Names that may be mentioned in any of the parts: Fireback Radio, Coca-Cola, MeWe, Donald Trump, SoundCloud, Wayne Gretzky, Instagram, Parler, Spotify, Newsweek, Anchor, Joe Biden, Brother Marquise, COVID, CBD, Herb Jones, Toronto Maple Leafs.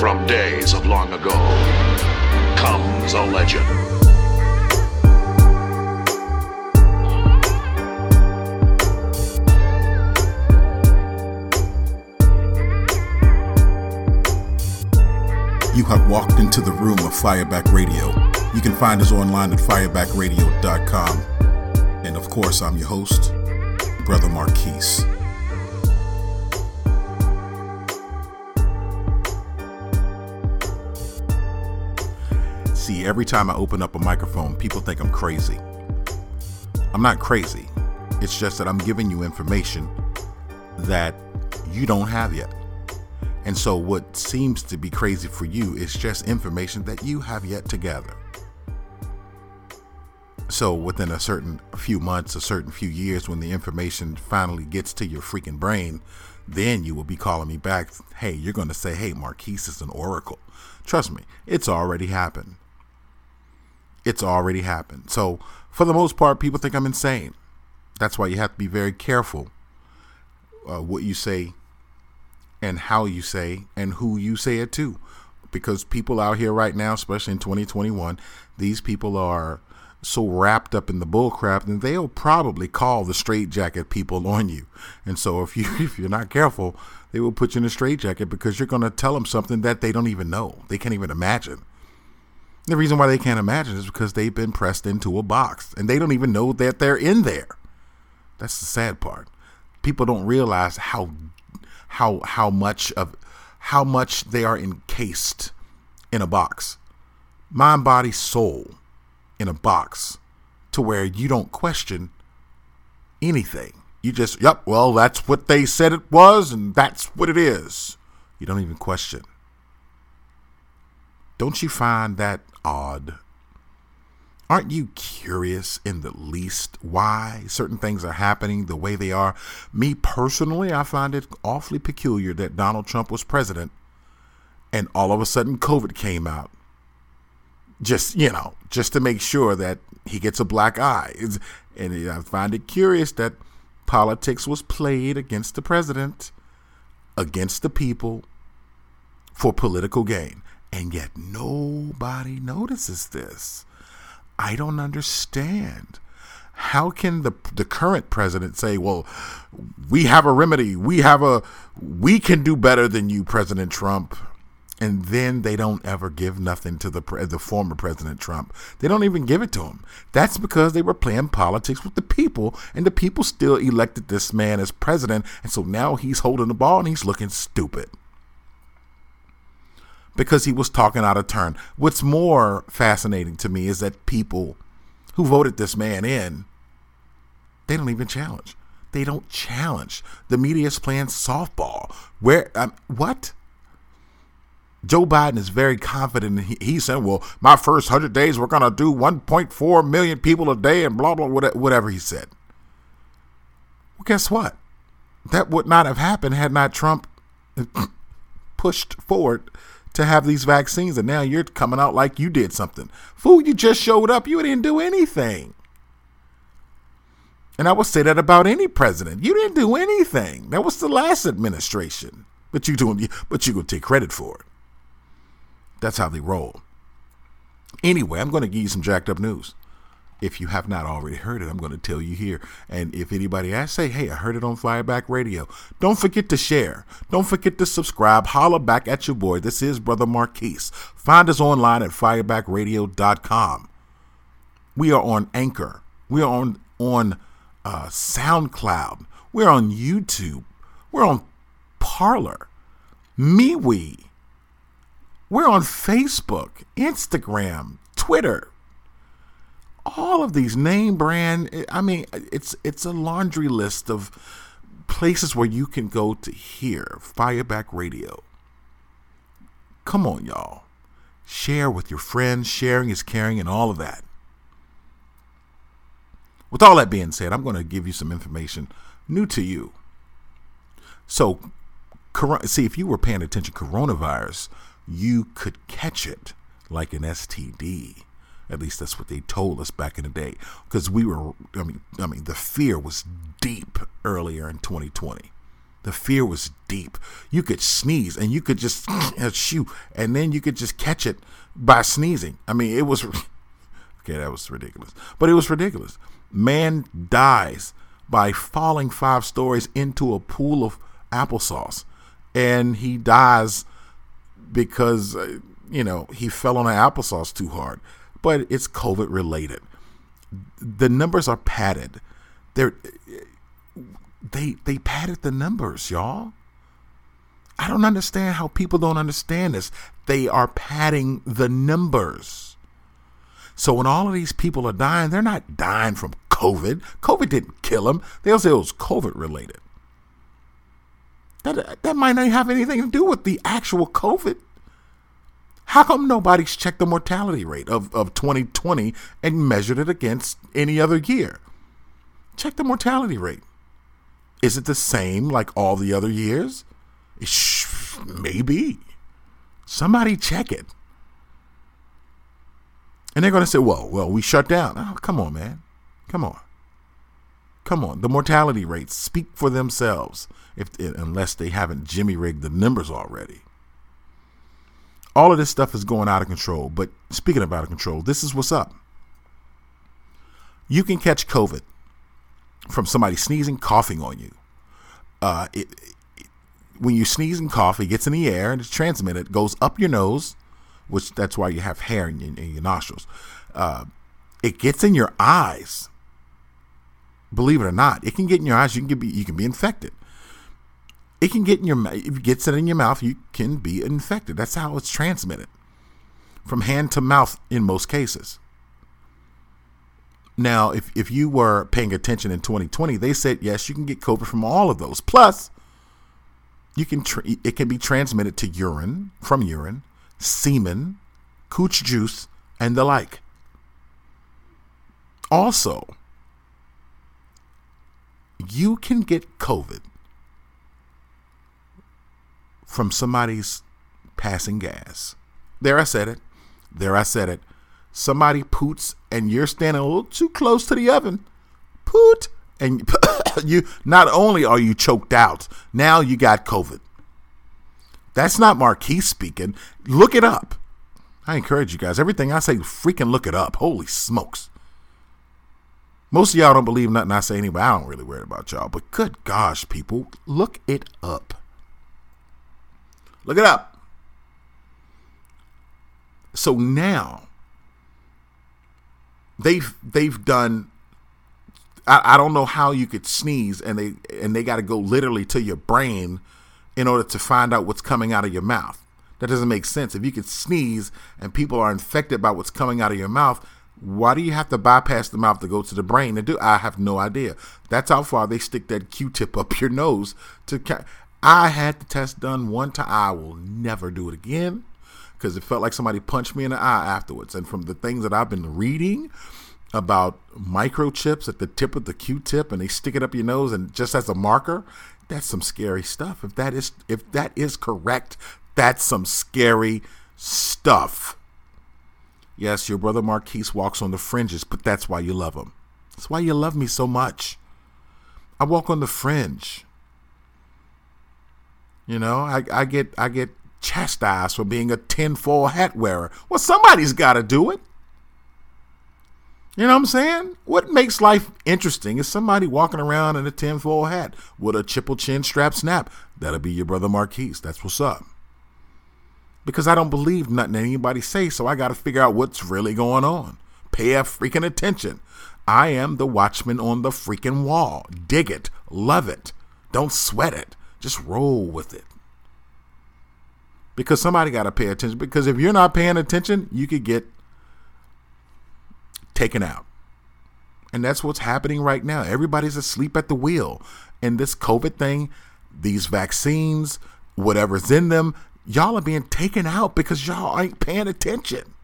From days of long ago comes a legend. You have walked into the room of Fireback Radio. You can find us online at firebackradio.com. And of course, I'm your host, Brother Marquise. See, every time I open up a microphone, people think I'm crazy. I'm not crazy. It's just that I'm giving you information that you don't have yet. And so what seems to be crazy for you is just information that you have yet to gather. So within a certain few months, a certain few years, when the information finally gets to your freaking brain, then you will be calling me back. Hey, you're going to say, hey, Marquise is an oracle. Trust me, it's already happened. It's already happened. So for the most part, people think I'm insane. That's why you have to be very careful what you say and how you say and who you say it to, because people out here right now, especially in 2021, these people are so wrapped up in the bull crap that they'll probably call the straitjacket people on you. And so if you're not careful, they will put you in a straitjacket because you're going to tell them something that they don't even know. They can't even imagine. The reason why they can't imagine is because they've been pressed into a box and they don't even know that they're in there. That's the sad part. People don't realize how much they are encased in a box. Mind, body, soul in a box to where you don't question anything. You just, yep, well, that's what they said it was and that's what it is. You don't even question. Don't you find that odd? Aren't you curious in the least why certain things are happening the way they are? Me personally, I find it awfully peculiar that Donald Trump was president and all of a sudden COVID came out. Just to make sure that he gets a black eye. And I find it curious that politics was played against the president, against the people for political gain. And yet nobody notices this. I don't understand. How can the current president say, well, we have a remedy. We can do better than you, President Trump. And then they don't ever give nothing to the former President Trump. They don't even give it to him. That's because they were playing politics with the people, and the people still elected this man as president. And so now he's holding the ball and he's looking stupid, because he was talking out of turn. What's more fascinating to me is that people who voted this man in, they don't even challenge. They don't challenge. The media is playing softball. What? Joe Biden is very confident. He said, well, my first 100 days, we're going to do 1.4 million people a day and blah, blah, whatever he said. Well, guess what? That would not have happened had not Trump pushed forward to have these vaccines, and now you're coming out like you did something. Fool, you just showed up. You didn't do anything. And I would say that about any president. You didn't do anything. That was the last administration. But you gonna take credit for it. That's how they roll. Anyway, I'm going to give you some jacked up news. If you have not already heard it, I'm going to tell you here. And if anybody asks, say, hey, I heard it on Fireback Radio. Don't forget to share. Don't forget to subscribe. Holler back at your boy. This is Brother Marquise. Find us online at firebackradio.com. We are on Anchor. We are on SoundCloud. We're on YouTube. We're on Parler, MeWe. We're on Facebook, Instagram, Twitter. All of these name brand, it's a laundry list of places where you can go to hear Fireback Radio. Come on, y'all. Share with your friends. Sharing is caring and all of that. With all that being said, I'm going to give you some information new to you. So, see, if you were paying attention, coronavirus, you could catch it like an STD. At least that's what they told us back in the day, because the fear was deep earlier in 2020. The fear was deep. You could sneeze and you could just shoot, and then you could just catch it by sneezing. I mean, it was okay. That was ridiculous, but it was ridiculous. Man dies by falling 5 stories into a pool of applesauce, and he dies because he fell on the applesauce too hard. But it's COVID related. The numbers are padded. They padded the numbers, y'all. I don't understand how people don't understand this. They are padding the numbers. So when all of these people are dying, they're not dying from COVID. COVID didn't kill them. They'll say it was COVID related. That might not have anything to do with the actual COVID. How come nobody's checked the mortality rate of 2020 and measured it against any other year? Check the mortality rate. Is it the same like all the other years? Maybe. Somebody check it. And they're going to say, well, we shut down. Oh, come on, man. Come on. The mortality rates speak for themselves, unless they haven't jimmy-rigged the numbers already. All of this stuff is going out of control. But speaking of out of control, this is what's up. You can catch COVID from somebody sneezing, coughing on you. When you sneeze and cough, it gets in the air and it's transmitted. It goes up your nose, which that's why you have hair in your nostrils. It gets in your eyes. Believe it or not, it can get in your eyes. You can be infected. It can get in your mouth. If it gets it in your mouth, you can be infected. That's how it's transmitted, from hand to mouth in most cases. Now, if you were paying attention in 2020, they said yes, you can get COVID from all of those. Plus, it can be transmitted to urine, from urine, semen, cooch juice, and the like. Also, you can get COVID from somebody's passing gas. There I said it. Somebody poots and you're standing a little too close to the oven. Poot. And you not only are you choked out, now you got COVID. That's not Marquise speaking. Look it up. I encourage you guys. Everything I say, freaking look it up. Holy smokes. Most of y'all don't believe nothing I say anyway. I don't really worry about y'all. But good gosh, people, look it up. Look it up. So now they've done. I don't know how you could sneeze and they got to go literally to your brain in order to find out what's coming out of your mouth. That doesn't make sense. If you could sneeze and people are infected by what's coming out of your mouth, why do you have to bypass the mouth to go to the brain to do? I have no idea. That's how far they stick that Q-tip up your nose to. I had the test done one time. I will never do it again because it felt like somebody punched me in the eye afterwards. And from the things that I've been reading about microchips at the tip of the Q-tip, and they stick it up your nose and just as a marker, that's some scary stuff. If that is correct, that's some scary stuff. Yes, your brother Marquise walks on the fringes, but that's why you love him. That's why you love me so much. I walk on the fringe. I get chastised for being a tinfoil hat wearer. Well, somebody's got to do it. You know what I'm saying? What makes life interesting is somebody walking around in a tinfoil hat with a triple chin strap snap. That'll be your brother Marquise. That's what's up. Because I don't believe nothing anybody say, so I got to figure out what's really going on. Pay a freaking attention. I am the watchman on the freaking wall. Dig it. Love it. Don't sweat it. Just roll with it, because somebody got to pay attention, because if you're not paying attention, you could get taken out. And that's what's happening right now. Everybody's asleep at the wheel. And this COVID thing, these vaccines, whatever's in them, y'all are being taken out because y'all ain't paying attention.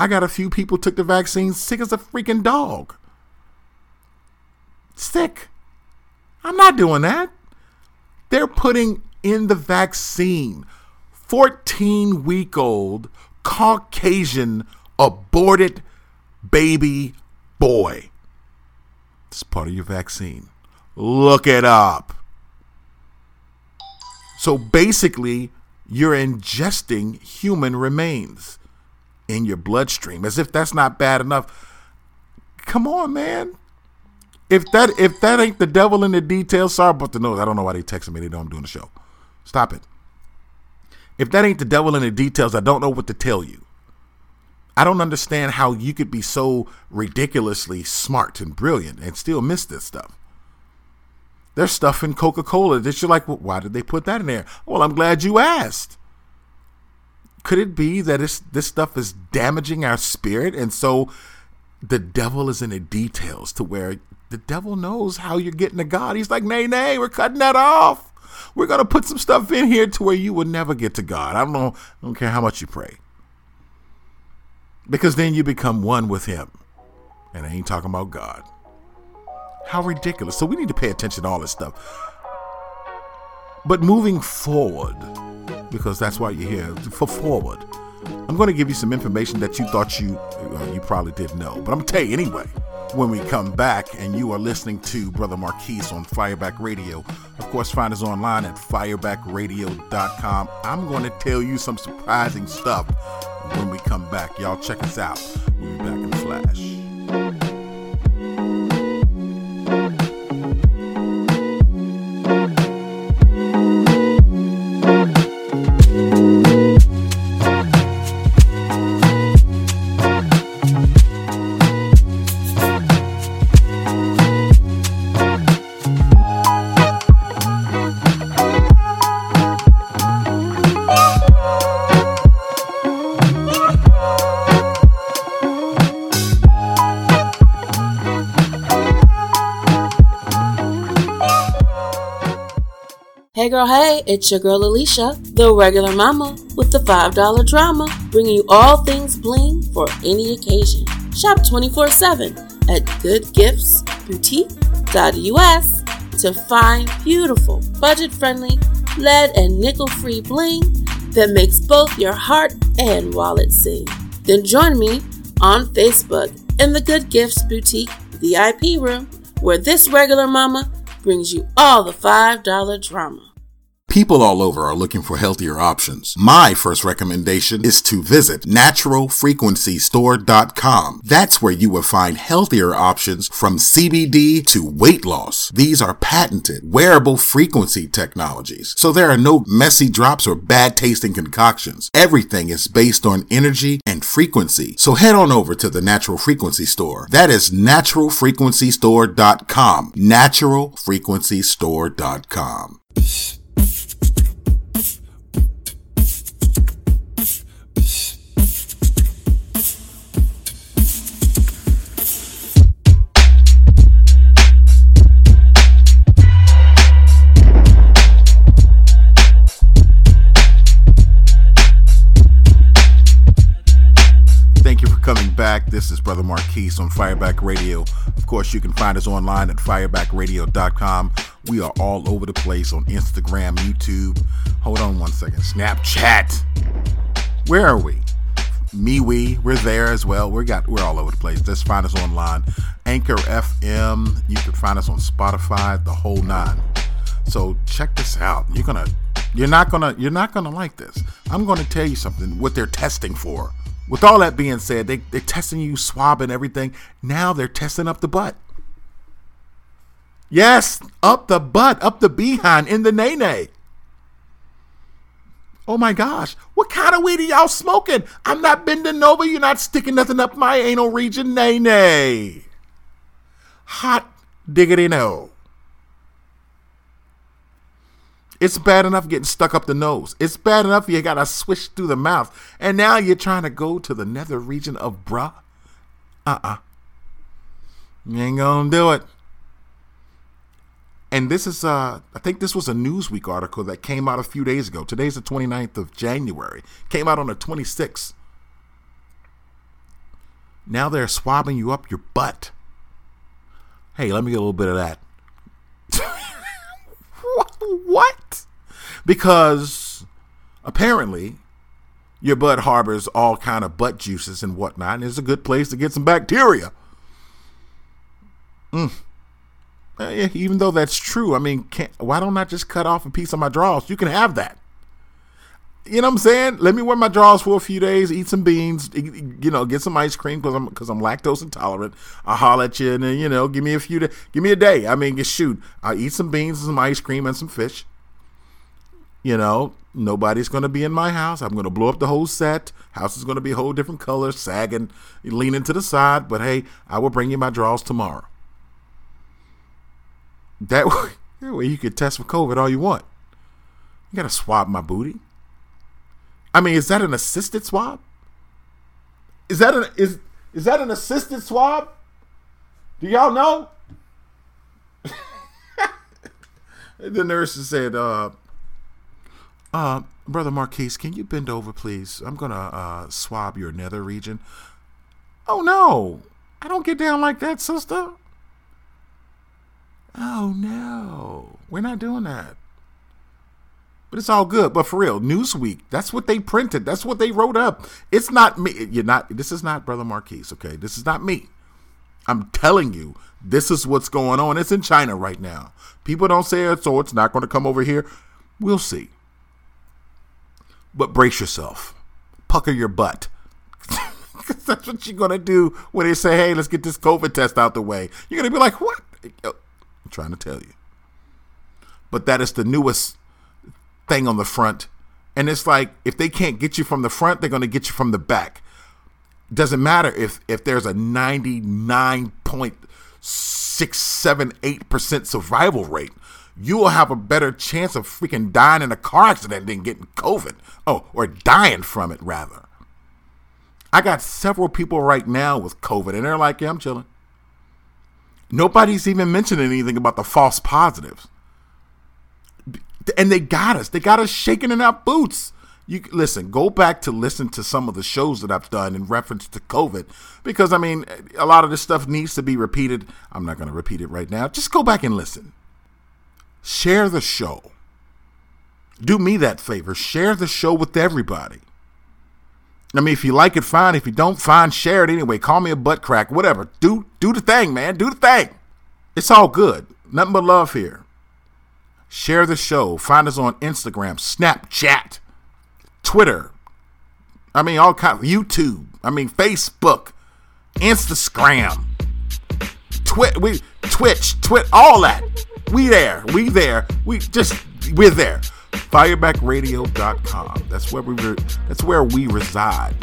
I got a few people took the vaccine sick as a freaking dog. Sick. I'm not doing that. They're putting in the vaccine 14-week-old Caucasian aborted baby boy. It's part of your vaccine. Look it up. So basically, you're ingesting human remains in your bloodstream, as if that's not bad enough. Come on, man. If that ain't the devil in the details, sorry about the nose. I don't know why they texted me. They know I'm doing the show. Stop it. If that ain't the devil in the details, I don't know what to tell you. I don't understand how you could be so ridiculously smart and brilliant and still miss this stuff. There's stuff in Coca-Cola that you're like, well, why did they put that in there? Well, I'm glad you asked. Could it be that this stuff is damaging our spirit? And so the devil is in the details, to where the devil knows how you're getting to God. He's like, nay, we're cutting that off. We're going to put some stuff in here to where you will never get to God. I don't care how much you pray. Because then you become one with him. And I ain't talking about God. How ridiculous. So we need to pay attention to all this stuff. But moving forward, because that's why you're here, for forward, I'm going to give you some information that you thought you probably didn't know. But I'm going to tell you anyway. When we come back, and you are listening to Brother Marquise on Fireback Radio. Of course, find us online at firebackradio.com. I'm going to tell you some surprising stuff when we come back. Y'all check us out. We'll be back in a flash. Hey girl, hey, it's your girl Alicia, the regular mama with the $5 drama, bringing you all things bling for any occasion. Shop 24/7 at goodgiftsboutique.us to find beautiful, budget-friendly, lead and nickel-free bling that makes both your heart and wallet sing. Then join me on Facebook in the Good Gifts Boutique VIP room, where this regular mama brings you all the $5 drama. People all over are looking for healthier options. My first recommendation is to visit naturalfrequencystore.com. That's where you will find healthier options, from CBD to weight loss. These are patented, wearable frequency technologies, so there are no messy drops or bad tasting concoctions. Everything is based on energy and frequency. So head on over to the Natural Frequency Store. That is naturalfrequencystore.com. Naturalfrequencystore.com. Coming back, this is Brother Marquise on Fireback Radio. Of course, you can find us online at firebackradio.com. We are all over the place on Instagram, YouTube. Hold on one second. Snapchat. Where are we? MeWe. We're there as well. We're all over the place. Just find us online. Anchor FM. You can find us on Spotify. The whole nine. So check this out. You're not gonna like this. I'm gonna tell you something. What they're testing for. With all that being said, they're testing you, swabbing everything. Now they're testing up the butt. Yes, up the butt, up the behind, in the nay-nay. Oh my gosh, what kind of weed are y'all smoking? I'm not bending over, you're not sticking nothing up my anal region, nay-nay. Hot diggity no. It's bad enough getting stuck up the nose. It's bad enough you got to swish through the mouth. And now you're trying to go to the nether region of bruh. You ain't going to do it. And this is, I think this was a Newsweek article that came out a few days ago. Today's the 29th of January. Came out on the 26th. Now they're swabbing you up your butt. Hey, let me get a little bit of that. What? Because apparently your butt harbors all kind of butt juices and whatnot, and it's a good place to get some bacteria. Even though that's true, I mean, why don't I just cut off a piece of my drawers? You can have that. You know what I'm saying? Let me wear my drawers for a few days, eat some beans, you know, get some ice cream because I'm lactose intolerant. I'll holler at you and then, you know, give me a day. I mean, shoot, I'll eat some beans and some ice cream and some fish. You know, nobody's going to be in my house. I'm going to blow up the whole set. House is going to be a whole different color, sagging, leaning to the side. But hey, I will bring you my drawers tomorrow. That way you could test for COVID all you want. You got to swab my booty. I mean, is that an assisted swab? Is that an assisted swab? Do y'all know? The nurse said, Brother Marquise, can you bend over, please? I'm going to swab your nether region. Oh, no. I don't get down like that, sister. Oh, no. We're not doing that. But it's all good. But for real, Newsweek, that's what they printed. That's what they wrote up. It's not me. This is not Brother Marquise, okay? This is not me. I'm telling you, this is what's going on. It's in China right now. People don't say it, so it's not going to come over here. We'll see. But brace yourself. Pucker your butt. Because that's what you're going to do when they say, hey, let's get this COVID test out the way. You're going to be like, what? I'm trying to tell you. But that is the newest thing on the front, and it's like if they can't get you from the front, they're going to get you from the back. Doesn't matter if there's a 99.678% survival rate, you will have a better chance of freaking dying in a car accident than getting COVID. Oh, or dying from it rather. I got several people right now with COVID, and they're like, yeah, I'm chilling. Nobody's even mentioning anything about the false positives. And they got us. They got us shaking in our boots. You listen, go back to listen to some of the shows that I've done in reference to COVID, because I mean, a lot of this stuff needs to be repeated. I'm not going to repeat it right now. Just go back and listen. Share the show. Do me that favor. Share the show with everybody. I mean, if you like it, fine. If you don't, fine. Share it anyway. Call me a butt crack, whatever. Do the thing, man. Do the thing. It's all good. Nothing but love here. Share the show. Find us on Instagram, Snapchat, Twitter. I mean, all kinds. YouTube. I mean, Facebook, Instagram, Twitch, all that. We're there. Firebackradio.com. That's where we reside.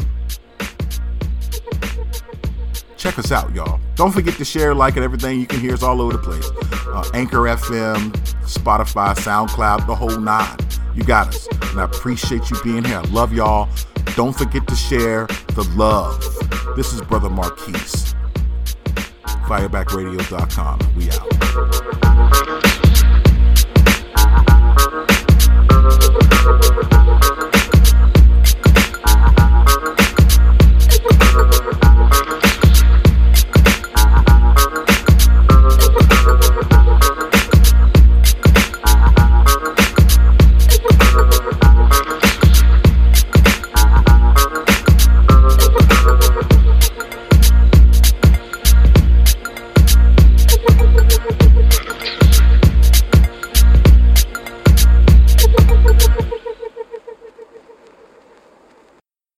Check us out, y'all. Don't forget to share, like, and everything. You can hear us all over the place. Anchor FM, Spotify, SoundCloud, the whole nine. You got us. And I appreciate you being here. I love y'all. Don't forget to share the love. This is Brother Marquise. Firebackradio.com. We out.